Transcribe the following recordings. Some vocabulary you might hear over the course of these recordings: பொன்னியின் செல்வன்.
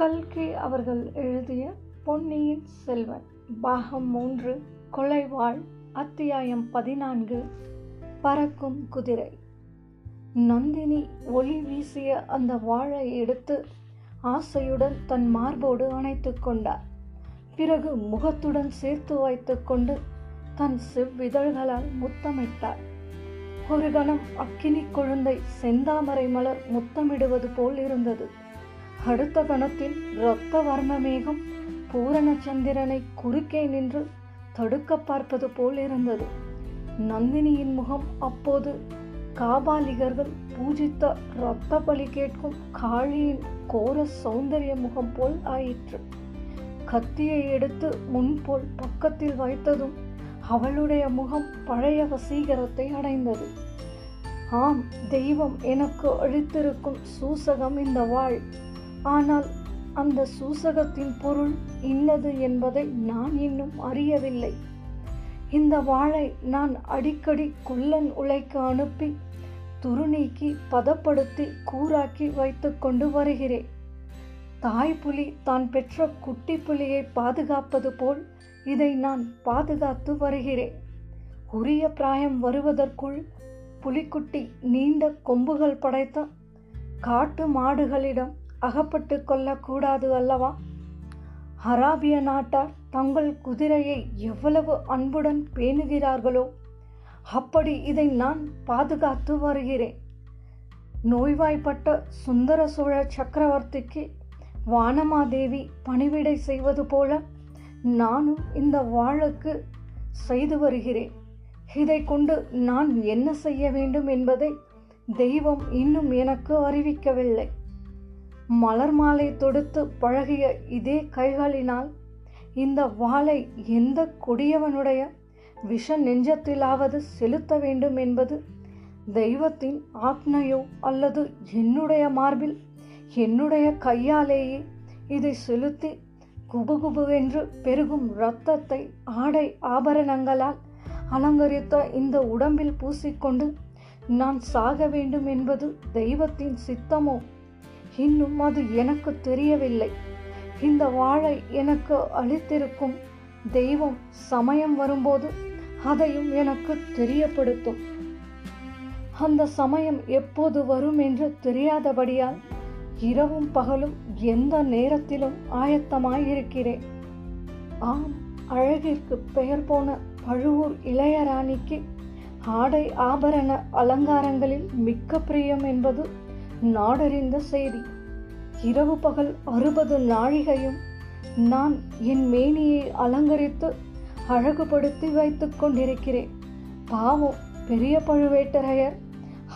கல்கி அவர்கள் எழுதிய பொன்னியின் செல்வன் பாகம் 3 கொலைவாள் அத்தியாயம் 14 பறக்கும் குதிரை. நந்தினி ஒளி வீசிய அந்த வாளை எடுத்து ஆசையுடன் தன் மார்போடு அணைத்து கொண்டார். பிறகு முகத்துடன் சேர்த்து வைத்து கொண்டு தன் செவ்விதழ்களால் முத்தமிட்டார். ஒரு கணம் அக்கினி குழந்தை செந்தாமரை மலர் முத்தமிடுவது போல் இருந்தது. அடுத்த கணத்தில் இரத்த வர்ண மேகம் பூரணச்சந்திரனை குறுக்கே நின்று தடுக்க பார்ப்பது போல் இருந்தது. நந்தினியின் முகம் அப்போது காபாலிகர்கள் பூஜித்த இரத்த பலி கேட்கும் காளியின் கோர சௌந்தரிய முகம் போல் ஆயிற்று. கத்தியை எடுத்து முன்போல் பக்கத்தில் வைத்ததும் அவளுடைய முகம் பழைய வசீகரத்தை அடைந்தது. ஆம், தெய்வம் எனக்கு அளித்திருக்கும் சூசகம் இந்த வாள். ஆனால் அந்த சூசகத்தின் பொருள் இன்னது என்பதை நான் இன்னும் அறியவில்லை. இந்த வாளை நான் அடிக்கடி கொல்லன் உலைக்கு அனுப்பி துருநீக்கி பதப்படுத்தி கூராக்கி வைத்து கொண்டு வருகிறேன். தாய்ப்புலி தான் பெற்ற குட்டி புலியை பாதுகாப்பது போல் இதை நான் பாதுகாத்து வருகிறேன். உரிய பிராயம் வருவதற்குள் புலிக்குட்டி நீண்ட கொம்புகள் படைத்த காட்டு மாடுகளிடம் அகப்பட்டு கொள்ளக்கூடாது அல்லவா? அராபிய நாட்டார் தங்கள் குதிரையை எவ்வளவு அன்புடன் பேணுகிறார்களோ அப்படி இதை நான் பாதுகாத்து வருகிறேன். நோய்வாய்ப்பட்ட சுந்தர சோழ சக்கரவர்த்திக்கு வானமாதேவி பணிவிடை செய்வது போல நானும் இந்த வாளுக்கு செய்து வருகிறேன். இதை கொண்டு நான் என்ன செய்ய வேண்டும் என்பதை தெய்வம் இன்னும் எனக்கு அறிவிக்கவில்லை. மலர் மாலை தொடுத்து பழகிய இதே கைகளினால் இந்த வாளை எந்த கொடியவனுடைய விஷ நெஞ்சத்திலாவது செலுத்த வேண்டும் என்பது தெய்வத்தின் ஆக்ஞையோ அல்லது என்னுடைய மார்பில் என்னுடைய கையாலேயே இதை செலுத்தி குபுகுபுவென்று பெருகும் இரத்தத்தை ஆடை ஆபரணங்களால் அலங்கரித்த இந்த உடம்பில் பூசிக்கொண்டு நான் சாக வேண்டும் என்பது தெய்வத்தின் சித்தமோ? இன்னும் அது எனக்கு தெரியவில்லை. இந்த வாளை எனக்கு அளித்திருக்கும் தெய்வம் சமயம் வரும்போது அதையும் எனக்கு தெரியப்படுத்தும். அந்த சமயம் எப்போது வரும் என்று தெரியாதபடியால் இரவும் பகலும் எந்த நேரத்திலும் ஆயத்தமாயிருக்கிறேன். ஆம், அழகிற்கு பெயர் போன பழுவூர் இளையராணிக்கு ஆடை ஆபரண அலங்காரங்களில் மிக்க பிரியம் என்பது நாடறிந்த செய்தி. இரவு பகல் 60 நாழிகையும் நான் என் மேனியை அலங்கரித்து அழகுபடுத்தி வைத்து கொண்டிருக்கிறேன். பாவம், பெரிய பழுவேட்டரையர்,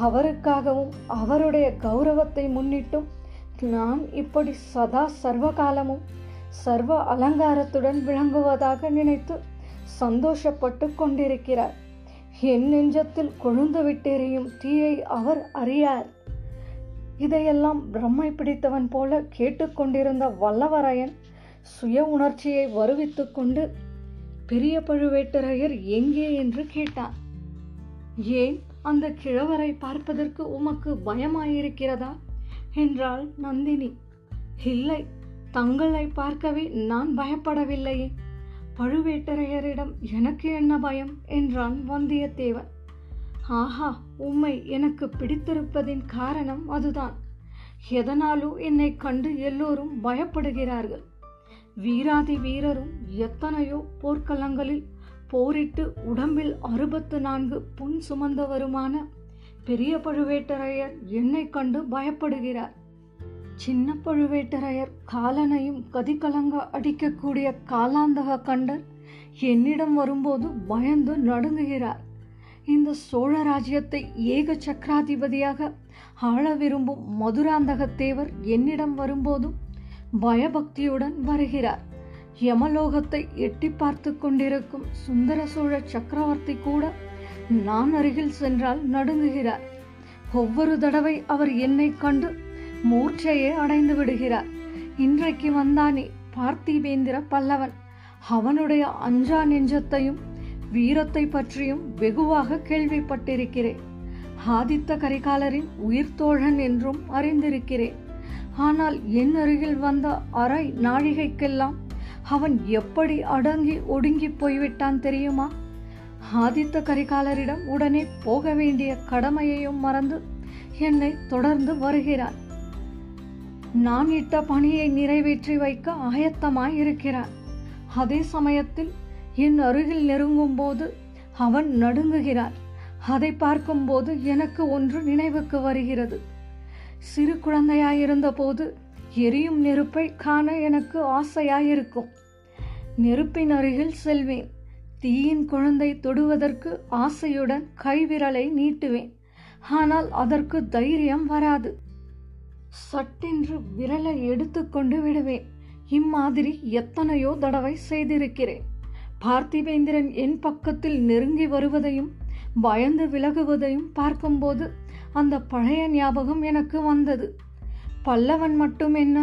அவருக்காகவும் அவருடைய கௌரவத்தை முன்னிட்டும் நான் இப்படி சதா சர்வ காலமும் சர்வ அலங்காரத்துடன் விளங்குவதாக நினைத்து சந்தோஷப்பட்டு கொண்டிருக்கிறார். என் நெஞ்சத்தில் கொழுந்து விட்டெறியும் தீயை அவர் அறியார். இதையெல்லாம் பிரம்மை பிடித்தவன் போல கேட்டுக்கொண்டிருந்த வல்லவரையன் சுய உணர்ச்சியை வருவித்து கொண்டு, பெரிய பழுவேட்டரையர் எங்கே என்று கேட்டான். ஏன் அந்த கிழவரை பார்ப்பதற்கு உமக்கு பயமாயிருக்கிறதா என்றாள் நந்தினி. இல்லை, தங்களை பார்க்கவே நான் பயப்படவில்லையே, பழுவேட்டரையரிடம் எனக்கு என்ன பயம் என்றான் வந்தியத்தேவன். ஆஹா, உம்மை எனக்கு பிடித்திருப்பதின் காரணம் அதுதான். எதனாலோ என்னை கண்டு எல்லோரும் பயப்படுகிறார்கள். வீராதி வீரரும் எத்தனையோ போர்க்களங்களில் போரிட்டு உடம்பில் 64 புண் சுமந்தவருமான பெரிய பழுவேட்டரையர் என்னை கண்டு பயப்படுகிறார். சின்ன பழுவேட்டரையர் காலனையும் கதிகலங்க அடிக்கக்கூடிய காலாந்தக கண்டர் என்னிடம் வரும்போது பயந்து நடுங்குகிறார். இந்த சோழ ராஜ்யத்தை ஏக சக்கராதிபதியாக ஆள விரும்பும் மதுராந்தகத்தேவர் என்னிடம் வரும்போதும் பயபக்தியுடன் வருகிறார். யமலோகத்தை எட்டி பார்த்து கொண்டிருக்கும் சுந்தர சோழ சக்கரவர்த்தி கூட நான் அருகில் சென்றால் நடுங்குகிறார். ஒவ்வொரு தடவை அவர் என்னை கண்டு மூர்ச்சையே அடைந்து விடுகிறார். இன்றைக்கு வந்தானே பார்த்திபேந்திர பல்லவன், அவனுடைய அஞ்சா நெஞ்சத்தையும் வீரத்தை பற்றியும் வெகுவாக கேள்விப்பட்டிருக்கிறேன். ஆதித்த கரிகாலரின் உயிர்த்தோழன் என்றும் அறிந்திருக்கிறேன். ஆனால் என் அருகில் வந்த அரை நாழிகைக்கெல்லாம் அவன் எப்படி அடங்கி ஒடுங்கி போய்விட்டான் தெரியுமா? ஆதித்த கரிகாலரிடம் உடனே போக வேண்டிய கடமையையும் மறந்து என்னை தொடர்ந்து வருகிறான். நான் இட்ட பணியை நிறைவேற்றி வைக்க ஆயத்தமாய் இருக்கிறான். அதே சமயத்தில் என் அருகில் நெருங்கும் போது அவன் நடுங்குகிறான். அதை பார்க்கும்போது எனக்கு ஒன்று நினைவுக்கு வருகிறது. சிறு குழந்தையாயிருந்த போது எரியும் நெருப்பை காண எனக்கு ஆசையாயிருக்கும். நெருப்பின் அருகில் செல்வேன். தீயின் குழந்தை தொடுவதற்கு ஆசையுடன் கைவிரலை நீட்டுவேன். ஆனால் அதற்கு தைரியம் வராது. சட்டென்று விரலை எடுத்து கொண்டு விடுவேன். இம்மாதிரி எத்தனையோ தடவை செய்திருக்கிறேன். பார்த்திவேந்திரன் என் பக்கத்தில் நெருங்கி வருவதையும் பயந்து விலகுவதையும் பார்க்கும்போது அந்த பழைய ஞாபகம் எனக்கு வந்தது. பல்லவன் மட்டும் என்ன,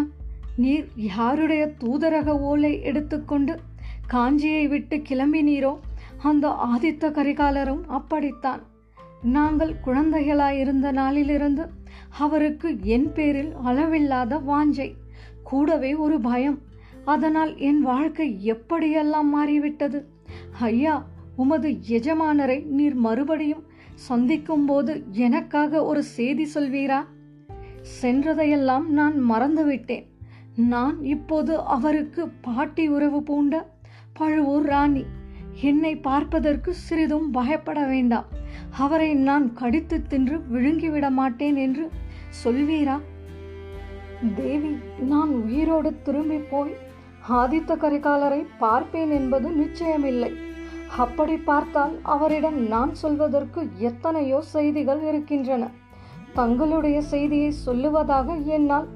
நீர் யாருடைய தூதரக ஓலை எடுத்துக்கொண்டு காஞ்சியை விட்டு கிளம்பினீரோ அந்த ஆதித்த கரிகாலரும் அப்படித்தான். நாங்கள் குழந்தைகளாயிருந்த நாளிலிருந்து அவருக்கு என் பேரில் அளவில்லாத வாஞ்சை, கூடவே ஒரு பயம். அதனால் என் வாழ்க்கை எப்படியெல்லாம் மாறிவிட்டது. ஐயா, உமது எஜமானரை நீர் மறுபடியும் சந்திக்கும் போது எனக்காக ஒரு செய்தி சொல்வீரா? சென்றதையெல்லாம் நான் மறந்துவிட்டேன். நான் இப்போது அவருக்கு பாட்டி உறவு பூண்ட பழுவூர் ராணி. என்னை பார்ப்பதற்கு சிறிதும் பயப்பட வேண்டாம், அவரை நான் கடித்து தின்று விழுங்கிவிட மாட்டேன் என்று சொல்வீரா? தேவி, நான் உயிரோடு திரும்பி போய் ஆதித்த கரிகாலரை பார்ப்பேன் என்பது நிச்சயமில்லை. அப்படி பார்த்தால் அவரிடம் நான் சொல்வதற்கு எத்தனையோ செய்திகள் இருக்கின்றன. தங்களுடைய செய்தியை சொல்லுவதாக என்னால்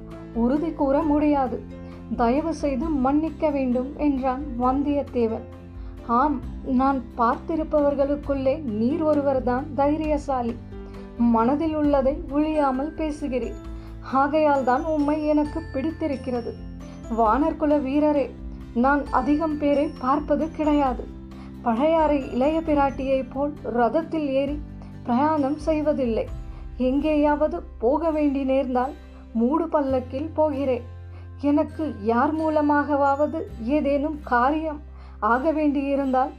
உறுதி கூற முடியாது. தயவு செய்து மன்னிக்க வேண்டும் என்றான் வந்தியத்தேவன். ஆம், நான் பார்த்திருப்பவர்களுக்குள்ளே நீர் ஒருவர்தான் தைரியசாலி. மனதில் உள்ளதை ஒழியாமல் பேசுகிறேன். ஆகையால் தான் உம்மை எனக்கு பிடித்திருக்கிறது. வானர்குல வீரரே, நான் அதிகம் பேரை பார்ப்பது கிடையாது. பழையாறை இளைய பிராட்டியை போல் ரதத்தில் ஏறி பிரயாணம் செய்வதில்லை. எங்கேயாவது போக வேண்டி நேர்ந்தால் மூடு பல்லக்கில் போகிறேன். எனக்கு யார் மூலமாகவாவது ஏதேனும் காரியம் ஆக வேண்டியிருந்தால்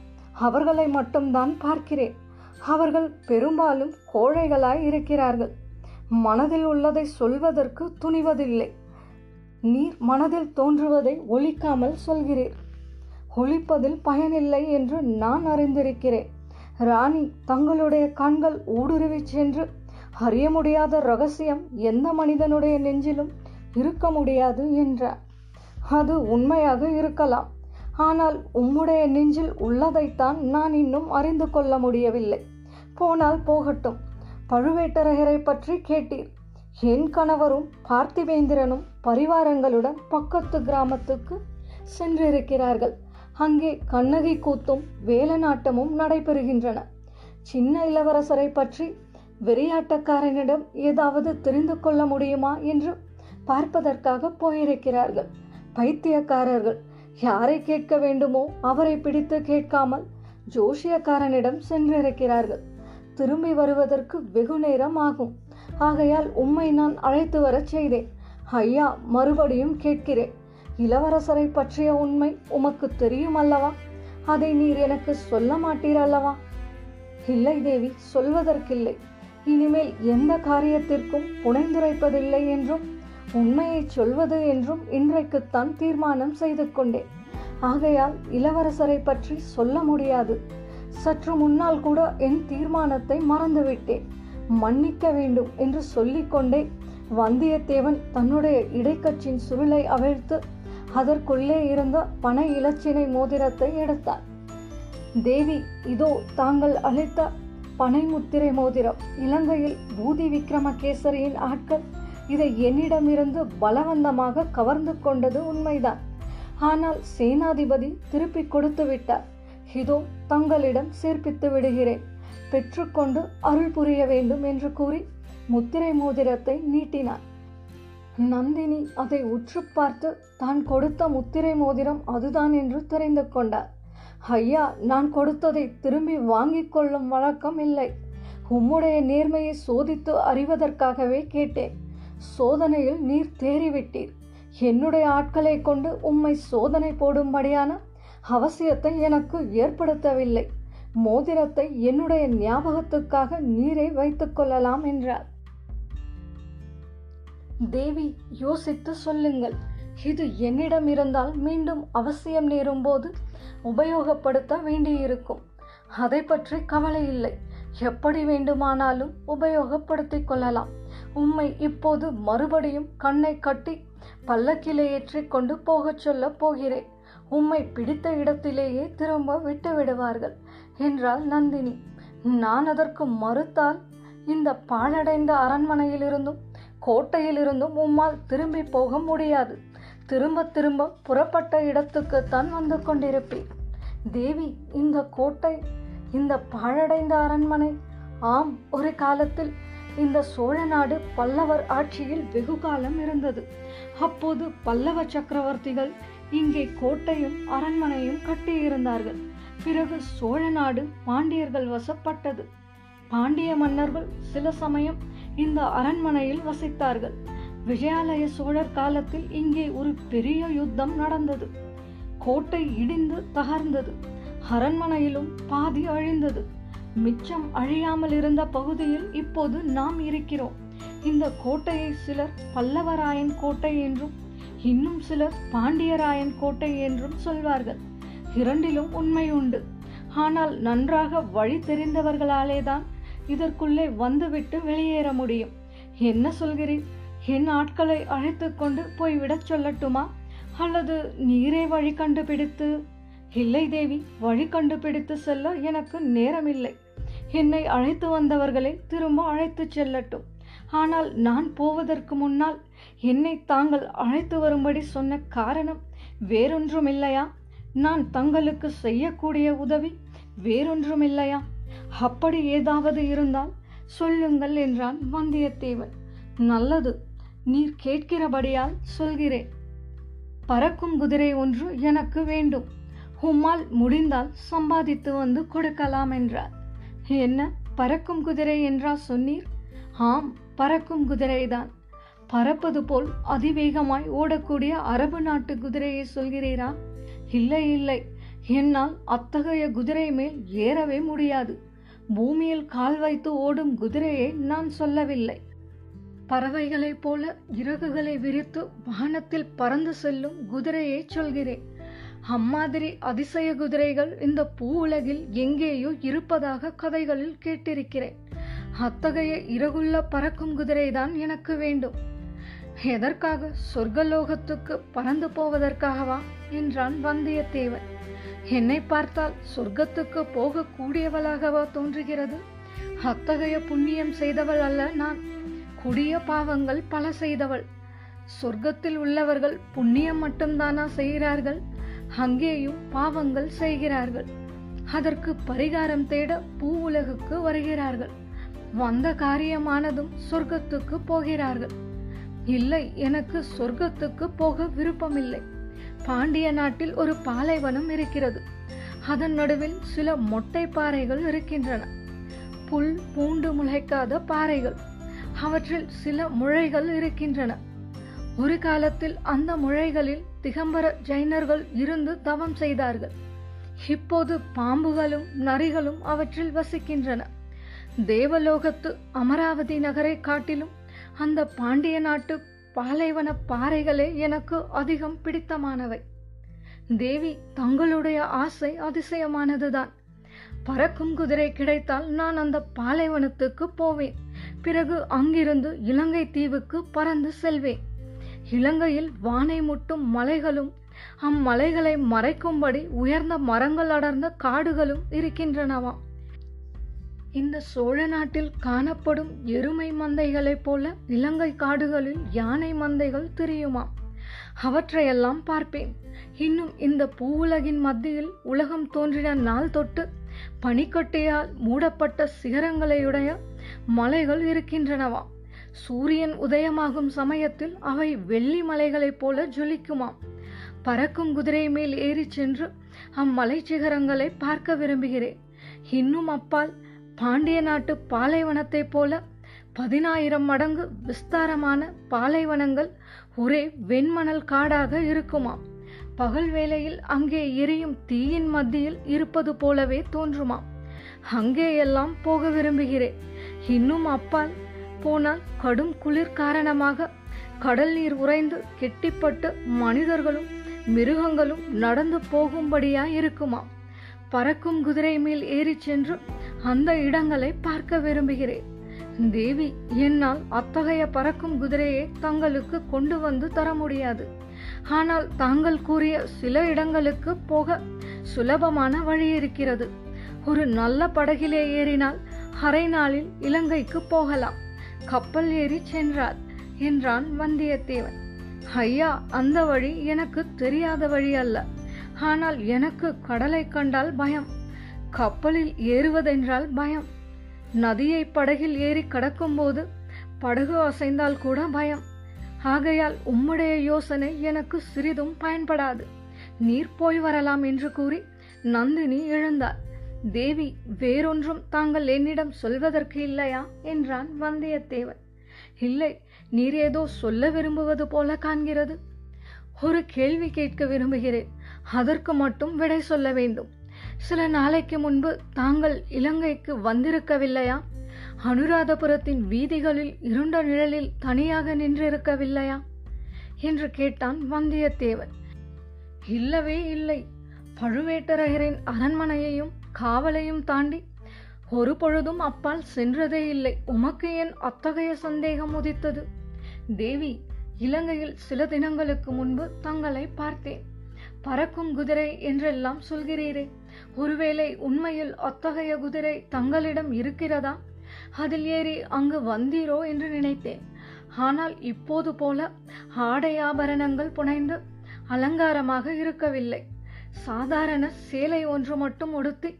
அவர்களை மட்டும்தான் பார்க்கிறேன். அவர்கள் பெரும்பாலும் கோழைகளாய் இருக்கிறார்கள். மனதில் உள்ளதை சொல்வதற்கு துணிவதில்லை. நீர் மனதில் தோன்றுவதை ஒழிக்காமல் சொல்கிறீர். ஒழிப்பதில் பயனில்லை என்று நான் அறிந்திருக்கிறேன். ராணி, தங்களுடைய கண்கள் ஊடுருவி சென்று அறிய முடியாத ரகசியம் எந்த மனிதனுடைய நெஞ்சிலும் இருக்க முடியாது என்றார். அது உண்மையாக இருக்கலாம். ஆனால் உம்முடைய நெஞ்சில் உள்ளதைத்தான் நான் இன்னும் அறிந்து கொள்ள முடியவில்லை. போனால் போகட்டும். பழுவேட்டரையரை பற்றி கேட்டீர். என் கணவரும் பார்த்திவேந்திரனும் பரிவாரங்களுடன் பக்கத்து கிராமத்துக்கு சென்றிருக்கிறார்கள். அங்கே கண்ணகி கூத்தும் வேலநாட்டமும் நடைபெறுகின்றன. சின்ன இளவரசரை பற்றி வெறியாட்டக்காரனிடம் ஏதாவது தெரிந்து கொள்ள முடியுமா என்று பார்ப்பதற்காக போயிருக்கிறார்கள். பைத்தியக்காரர்கள், யாரை கேட்க வேண்டுமோ அவரை பிடித்து கேட்காமல் ஜோஷியக்காரனிடம் சென்றிருக்கிறார்கள். திரும்பி வருவதற்கு வெகு நேரம் ஆகும். ஆகையால் உம்மை நான் அழைத்து வர செய்தேன். ஐயா, மறுபடியும் கேட்கிறேன். இளவரசரை பற்றிய உண்மை உமக்கு தெரியும் அல்லவா? அதை நீர் எனக்கு சொல்ல மாட்டீர் அல்லவா? இல்லை தேவி, சொல்வதற்கில்லை. இனிமேல் எந்த காரியத்திற்கும் புனைந்துரைப்பதில்லை என்றும் உண்மையை சொல்வது என்றும் இன்றைக்குத்தான் தீர்மானம் செய்து கொண்டேன். ஆகையால் இளவரசரை பற்றி சொல்ல முடியாது. சற்று முன்னால் கூட என் தீர்மானத்தை மறந்துவிட்டேன். மன்னிக்க வேண்டும் என்று சொல்லிக்கொண்டே வந்தியத்தேவன் தன்னுடைய இடைக்கச்சின் சுருளை அவிழ்த்து அதற்குள்ளே இருந்த பனை இலச்சினை மோதிரத்தை எடுத்தார். தேவி, இதோ தாங்கள் அளித்த பனைமுத்திரை மோதிரம். இலங்கையில் பூதி விக்ரமகேசரியின் ஆட்கள் இதை என்னிடமிருந்து பலவந்தமாக கவர்ந்து கொண்டது உண்மைதான். ஆனால் சேனாதிபதி திருப்பி கொடுத்து விட்டார். இதோ தங்களிடம் சேர்ப்பித்து விடுகிறேன். பெற்றுக்கொண்டு அருள் புரிய வேண்டும் என்று கூறி முத்திரை மோதிரத்தை நீட்டினார். நந்தினி அதை உற்று பார்த்து தான் கொடுத்த முத்திரை மோதிரம் அதுதான் என்று தெரிந்து கொண்டார். ஐயா, நான் கொடுத்ததை திரும்பி வாங்கிக் கொள்ளும் வழக்கம் இல்லை. உம்முடைய நேர்மையை சோதித்து அறிவதற்காகவே கேட்டேன். சோதனையில் நீர் தேறிவிட்டீர். என்னுடைய ஆட்களை கொண்டு உம்மை சோதனை போடும்படியான அவசியத்தை எனக்கு ஏற்படுத்தவில்லை. மோதிரத்தை என்னுடைய ஞாபகத்துக்காக நீரை வைத்துக் கொள்ளலாம் என்றார். தேவி, யோசித்து சொல்லுங்கள். இது என்னிடம் இருந்தால் மீண்டும் அவசியம் நேரும்போது உபயோகப்படுத்த வேண்டியிருக்கும். அதை பற்றி கவலை இல்லை. எப்படி வேண்டுமானாலும் உபயோகப்படுத்திக் கொள்ளலாம். உம்மை இப்போது மறுபடியும் கண்ணை கட்டி பல்லக்கிலே ஏற்றி கொண்டு போகச் சொல்ல போகிறேன். உம்மை பிடித்த இடத்திலேயே திரும்ப விட்டு விடுவார்கள் என்றாள் நந்தினி. நான் அதற்கு மறுத்தால் இந்த பாழடைந்த அரண்மனையிலிருந்தும் கோட்டையிலிருந்தும் உம்மால் திரும்பி போக முடியாது. திரும்ப திரும்ப புறப்பட்ட இடத்துக்குத்தான் வந்து கொண்டிருப்பேன். தேவி, இந்த கோட்டை, இந்த பாழடைந்த அரண்மனை, ஆம், ஒரு காலத்தில் இந்த சோழ நாடு பல்லவர் ஆட்சியில் வெகு காலம் இருந்தது. அப்போது பல்லவ சக்கரவர்த்திகள் இங்கே கோட்டையும் அரண்மனையும் கட்டியிருந்தார்கள். பிறகு சோழ நாடு பாண்டியர்கள் வசப்பட்டது. பாண்டிய மன்னர்கள் சில சமயம் இந்த அரண்மனையில் வசித்தார்கள். விஜயாலய சோழர் காலத்தில் இங்கே ஒரு பெரிய யுத்தம் நடந்தது. கோட்டை இடிந்து தகர்ந்தது. அரண்மனையிலும் பாதி அழிந்தது. மிச்சம் அழியாமல் இருந்த பகுதியில் இப்போது நாம் இருக்கிறோம். இந்த கோட்டையை சிலர் பல்லவராயன் கோட்டை என்றும் இன்னும் சிலர் பாண்டியராயன் கோட்டை என்றும் சொல்வார்கள். இரண்டிலும் உண்மை உண்டு. ஆனால் நன்றாக வழி தெரிந்தவர்களாலேதான் இதற்குள்ளே வந்துவிட்டு வெளியேற முடியும். என்ன சொல்கிறீர்? என் ஆட்களை அழைத்து கொண்டு போய்விடச் சொல்லட்டுமா? அல்லது நீரே வழி கண்டுபிடித்து? இல்லை தேவி, வழி கண்டுபிடித்து செல்ல எனக்கு நேரமில்லை. என்னை அழைத்து வந்தவர்களை திரும்ப அழைத்து செல்லட்டும். ஆனால் நான் போவதற்கு முன்னால் என்னை தாங்கள் அழைத்து வரும்படி சொன்ன காரணம் வேறொன்றும் இல்லையா? நான் தங்களுக்கு செய்யக்கூடிய உதவி வேறொன்றும் இல்லையா? அப்படி ஏதாவது இருந்தால் சொல்லுங்கள் என்றான் வந்தியத்தேவன். நல்லது, நீர் கேட்கிறபடியால் சொல்கிறேன். பறக்கும் குதிரை ஒன்று எனக்கு வேண்டும். உம்மால் முடிந்தால் சம்பாதித்து வந்து கொடுக்கலாம் என்றார். என்ன, பறக்கும் குதிரை என்றா சொன்னீர்? ஆம், பறக்கும் குதிரைதான். பறப்பது போல் அதிவேகமாய் ஓடக்கூடிய அரபு நாட்டு குதிரையை சொல்கிறீரா? இல்லை இல்லை, என்னால் அத்தகைய குதிரை மேல் ஏறவே முடியாது. பூமியில் கால் வைத்து ஓடும் குதிரையை நான் சொல்லவில்லை. பறவைகளைப் போல இறகுகளை விரித்து வானத்தில் பறந்து செல்லும் குதிரையை சொல்கிறேன். அம்மாதிரி அதிசய குதிரைகள் இந்த பூ உலகில் எங்கேயோ இருப்பதாக கதைகளில் கேட்டிருக்கிறேன். அத்தகைய இறகுள்ள பறக்கும் குதிரைதான் எனக்கு வேண்டும். எதற்காக? சொர்க்கலோகத்துக்கு பறந்து போவதற்காகவா என்றான் வந்தியத்தேவன். என்னை பார்த்தால் சொர்க்கத்துக்கு போகக்கூடியவளாகவா தோன்றுகிறது? அத்தகைய புண்ணியம் செய்தவள் அல்ல நான். கொடிய பாவங்கள் பல செய்தவள். சொர்க்கத்தில் உள்ளவர்கள் புண்ணியம் மட்டும்தானா செய்கிறார்கள்? அங்கேயும் பாவங்கள் செய்கிறார்கள். அதற்கு பரிகாரம் தேட பூ உலகுக்கு வருகிறார்கள். வந்த காரியமானதும் சொர்க்கத்துக்கு போகிறார்கள். இல்லை, எனக்கு சொர்க்கத்துக்கு போக விருப்பமில்லை. பாண்டிய நாட்டில் ஒரு பாலைவனம் இருக்கிறது. அதன் நடுவில் சில மொட்டை பாறைகள் இருக்கின்றன. புல் பூண்டு முளைக்காத பாறைகள். அவற்றில் சில முளைகள் இருக்கின்றன. ஒரு காலத்தில் அந்த முளைகளில் திகம்பர ஜைனர்கள் இருந்து தவம் செய்தார்கள். இப்போது பாம்புகளும் நரிகளும் அவற்றில் வசிக்கின்றன. தேவலோகத்து அமராவதி நகரை காட்டிலும் அந்த பாண்டிய நாட்டு பாலைவன பாறைகளே எனக்கு அதிகம் பிடித்தமானவை. தேவி, தங்களுடைய ஆசை அதிசயமானதுதான். பறக்கும் குதிரை கிடைத்தால் நான் அந்த பாலைவனத்துக்கு போவேன். பிறகு அங்கிருந்து இலங்கை தீவுக்கு பறந்து செல்வேன். இலங்கையில் வானை முட்டும் மலைகளும் அம்மலைகளை மறைக்கும்படி உயர்ந்த மரங்கள் அடர்ந்த காடுகளும் இருக்கின்றனவாம். இந்த சோழ நாட்டில் காணப்படும் எருமை மந்தைகளைப் போல இலங்கை காடுகளில் யானை மந்தைகள் திரியுமாம். அவற்றையெல்லாம் பார்ப்பேன். இன்னும் இந்த பூவுலகின் மத்தியில் உலகம் தோன்றின நாள் தொட்டு பனிக்கட்டியால் மூடப்பட்ட சிகரங்களையுடைய மலைகள் இருக்கின்றனவாம். சூரியன் உதயமாகும் சமயத்தில் அவை வெள்ளி மலைகளைப் போல ஜொலிக்குமாம். பறக்கும் குதிரை மேல் ஏறி சென்று அம்மலை சிகரங்களை பார்க்க விரும்புகிறேன். இன்னும் அப்பால் பாண்டிய நாட்டு பாலைவனத்தைப் போல 10,000 மடங்கு விஸ்தாரமான பாலைவனங்கள் ஒரே வெண்மணல் காடாக இருக்குமாம். பகல் வேளையில் அங்கே எரியும் தீயின் மத்தியில் இருப்பது போலவே தோன்றுமாம். அங்கேயெல்லாம் போக விரும்புகிறேன். இன்னும் அப்பால் போனால் கடும் குளிர் காரணமாக கடல் நீர் உறைந்து கெட்டிப்பட்டு மனிதர்களும் மிருகங்களும் நடந்து போகும்படியாய் இருக்குமாம். பறக்கும் குதிரை மேல் ஏறி சென்று அந்த இடங்களை பார்க்க விரும்புகிறேன். தேவி, என்னால் அத்தகைய பறக்கும் குதிரையை தங்களுக்கு கொண்டு வந்து தர முடியாது. ஆனால் தாங்கள் கூறிய சில இடங்களுக்கு போக சுலபமான வழி இருக்கிறது. ஒரு நல்ல படகிலே ஏறினால் அரை நாளில் இலங்கைக்கு போகலாம். கப்பல் ஏறி சென்றார் என்றான் வந்தியத்தேவன். ஐயா, அந்த வழி எனக்கு தெரியாத வழி அல்ல. ஆனால் எனக்கு கடலை கண்டால் பயம், கப்பலில் ஏறுவதென்றால் பயம். நதியை படகில் ஏறி கடக்கும்போது படகு அசைந்தால் கூட பயம். ஆகையால் உம்முடைய யோசனை எனக்கு சிறிதும் பயன்படாது. நீர் போய் வரலாம் என்று கூறி நந்தினி எழுந்தாள். தேவி, வேறொன்றும் தாங்கள் என்னிடம் சொல்வதற்கு இல்லையா என்றான் வந்தியத்தேவன். இல்லை, நீர் ஏதோ சொல்ல விரும்புவது போல காண்கிறது. ஒரு கேள்வி கேட்க விரும்புகிறேன். அதற்கு மட்டும் விடை சொல்ல வேண்டும். சில நாளைக்கு முன்பு தாங்கள் இலங்கைக்கு வந்திருக்கவில்லையா? அனுராதபுரத்தின் வீதிகளில் இருண்ட நிழலில் தனியாக நின்றிருக்கவில்லையா என்று கேட்டான் வந்தியத்தேவன். இல்லவே இல்லை. பழுவேட்டரையரின் அரண்மனையையும் காவலையும் தாண்டி ஒரு பொழுதும் அப்பால் சென்றதே இல்லை. உமக்கு ஏன் அத்தகைய சந்தேகம் உதித்தது? தேவி, இலங்கையில் சில தினங்களுக்கு முன்பு தங்களை பார்த்தேன். பறக்கும் குதிரை என்றெல்லாம் சொல்கிறீரே, ஒருவேளை உண்மையில் அத்தகைய குதிரை தங்களிடம் இருக்கிறதா? அதில் ஏறி அங்கு வந்தீரோ என்று நினைத்தேன். ஆனால் இப்போது போல ஆடை ஆபரணங்கள் புனைந்து அலங்காரமாக இருக்கவில்லை. சாதாரண சேலை ஒன்று மட்டும் உடுத்தி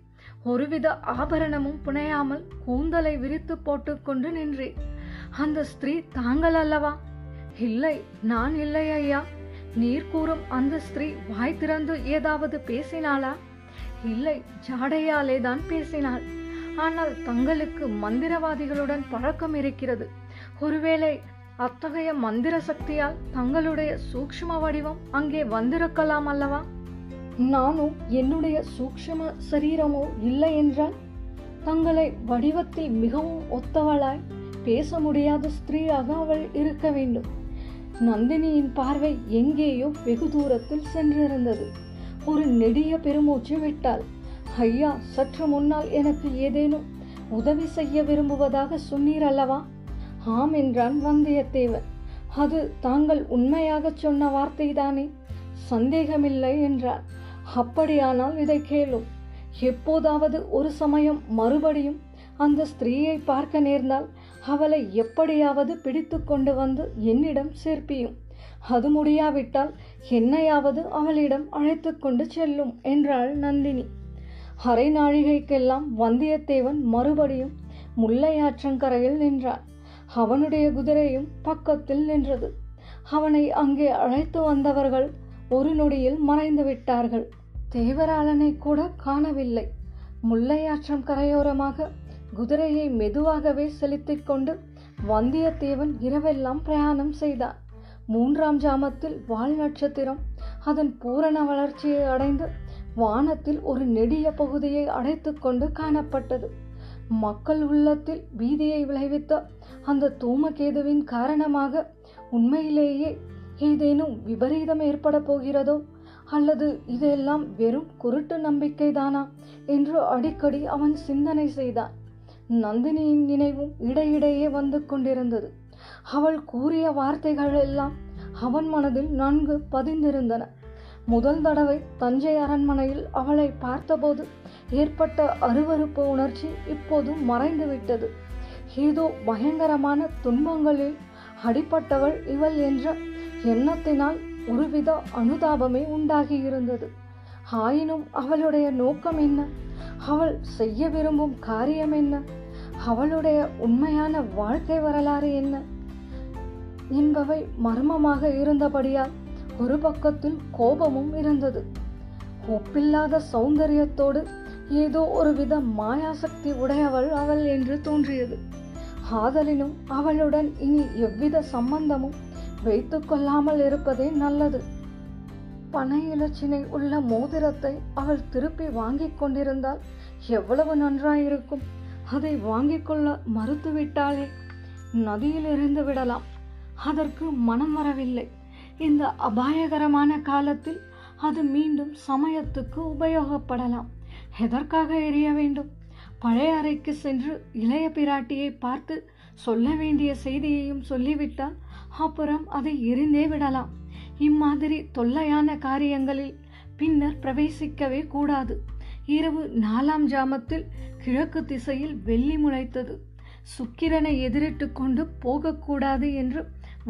ஒருவித ஆபரணமும் புனையாமல் கூந்தலை விரித்து போட்டு கொண்டு நின்றேன். அந்த ஸ்திரீ தாங்கள் அல்லவா? இல்லை, நான் இல்லை ஐயா. நீர் கூறும் அந்த ஸ்திரீ வாய் திறந்து ஏதாவது பேசினாளா? இல்லை, ஜாடையாலே தான் பேசினாள். ஆனால் தங்களுக்கு மந்திரவாதிகளுடன் பழக்கம் இருக்கிறது. ஒருவேளை அத்தகைய மந்திர சக்தியால் தங்களுடைய சூக்ஷ்ம வடிவம் அங்கே வந்திருக்கலாம் அல்லவா? நானும் என்னுடைய சூக்ஷ்ம சரீரமோ இல்லை என்றால் தங்களை வடிவத்தில் மிகவும் ஒத்தவளாய் பேச முடியாத ஸ்திரீயாக அவள் இருக்க வேண்டும். நந்தினியின் பார்வை எங்கேயோ வெகு தூரத்தில் சென்றிருந்தது. ஒரு நெடிய பெருமூச்சு விட்டாள். ஐயா, சற்று முன்னால் எனக்கு ஏதேனும் உதவி செய்ய விரும்புவதாக சொன்னீர் அல்லவா? ஆம் என்றான் வந்தியத்தேவன். அது தாங்கள் உண்மையாக சொன்ன வார்த்தைதானே? சந்தேகமில்லை என்றார். அப்படியானால் இதை கேளும். எப்போதாவது ஒரு சமயம் மறுபடியும் அந்த ஸ்திரீயை பார்க்க நேர்ந்தால் அவளை எப்படியாவது பிடித்து கொண்டு வந்து என்னிடம் சேர்ப்பியும். அது முடியாவிட்டால் என்னையாவது அவளிடம் அழைத்து கொண்டு செல்லும் என்றாள் நந்தினி. அரை நாழிகைக்கெல்லாம் வந்தியத்தேவன் மறுபடியும் முல்லையாற்றங்கரையில் நின்றார். அவனுடைய குதிரையும் பக்கத்தில் நின்றது. அவனை அங்கே அழைத்து வந்தவர்கள் ஒரு நொடியில் மறைந்து விட்டார்கள். தேவராளனை கூட காணவில்லை. முல்லையாற்றம் கரையோரமாக குதிரையை மெதுவாகவே செலுத்திக் கொண்டு வந்தியத்தேவன் இரவெல்லாம் பிரயாணம் செய்தார். 3ஆம் ஜாமத்தில் வால் நட்சத்திரம் அதன் பூரண வளர்ச்சியை அடைந்து வானத்தில் ஒரு நெடிய பகுதியை அடைத்து கொண்டு காணப்பட்டது. மக்கள் உள்ளத்தில் பீதியை விளைவித்த அந்த தூமகேதுவின் காரணமாக உண்மையிலேயே ஏதேனும் விபரீதம் ஏற்பட போகிறதோ, அல்லது இதெல்லாம் வெறும் குருட்டு நம்பிக்கைதானா என்று அடிக்கடி அவன் சிந்தனை செய்தான். நந்தினியின் நினைவும் இடையிடையே வந்து கொண்டிருந்தது. அவள் கூறிய வார்த்தைகள் எல்லாம் அவன் மனதில் நன்கு பதிந்திருந்தன. முதல் தடவை தஞ்சை அரண்மனையில் அவளை பார்த்தபோது ஏற்பட்ட அருவருப்பு உணர்ச்சி இப்போது மறைந்துவிட்டது. ஏதோ பயங்கரமான துன்பங்களில் அடிபட்டவள் இவள் என்ற எண்ணத்தினால் ஒருவித அனுதாபமே உண்டாகியிருந்தது. ஆயினும் அவளுடைய நோக்கம் என்ன? அவள் செய்ய விரும்பும் காரியம் என்ன? அவளுடைய உண்மையான வாழ்க்கை வரலாறு என்ன என்பவை மர்மமாக இருந்தபடியால் ஒரு பக்கத்தில் கோபமும் இருந்தது. ஒப்பில்லாத சௌந்தரியத்தோடு ஏதோ ஒருவித மாயாசக்தி உடையவள் அவள் என்று தோன்றியது. காதலிலும் அவளுடன் இனி எவ்வித சம்பந்தமும் வைத்து கொள்ளாமல் இருப்பதே நல்லது. பனை இலச்சினை உள்ள மோதிரத்தை அவள் திருப்பி வாங்கி கொண்டிருந்தால் எவ்வளவு நன்றாயிருக்கும். அதை வாங்கி கொள்ள மறுத்துவிட்டாலே நதியில் இருந்து விடலாம். அதற்கு மனம் வரவில்லை. இந்த அபாயகரமான காலத்தில் அது மீண்டும் சமயத்துக்கு உபயோகப்படலாம். எதற்காக எரிய வேண்டும்? பழைய அறைக்கு சென்று இளைய பிராட்டியை பார்த்து சொல்ல வேண்டிய செய்தியையும் சொல்லிவிட்டால் அப்புறம் அதை எரிந்தே விடலாம். இம்மாதிரி தொல்லையான காரியங்களில் பின்னர் பிரவேசிக்கவே கூடாது. இரவு 4ஆம் ஜாமத்தில் கிழக்கு திசையில் வெள்ளி முளைத்தது. சுக்கிரனை எதிரிட்டு கொண்டு போகக்கூடாது என்று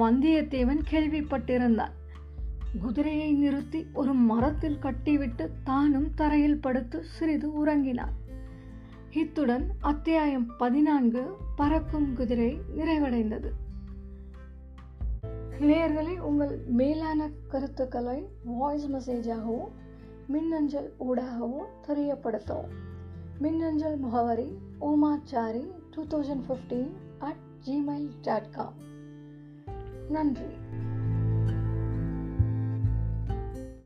வந்தியத்தேவன் கேள்விப்பட்டிருந்தான். குதிரையை நிறுத்தி ஒரு மரத்தில் கட்டிவிட்டு தானும் தரையில் படுத்து சிறிது உறங்கினான். இத்துடன் அத்தியாயம் 14 பறக்கும் குதிரை நிறைவடைந்தது. நேயர்களே, உங்கள் மேலான கருத்துக்களை வாய்ஸ் மெசேஜாகவும் மின்னஞ்சல் ஊடாகவும் தெரியப்படுத்தவும். மின்னஞ்சல் முகவரி umachari2015@gmail.com. நன்றி.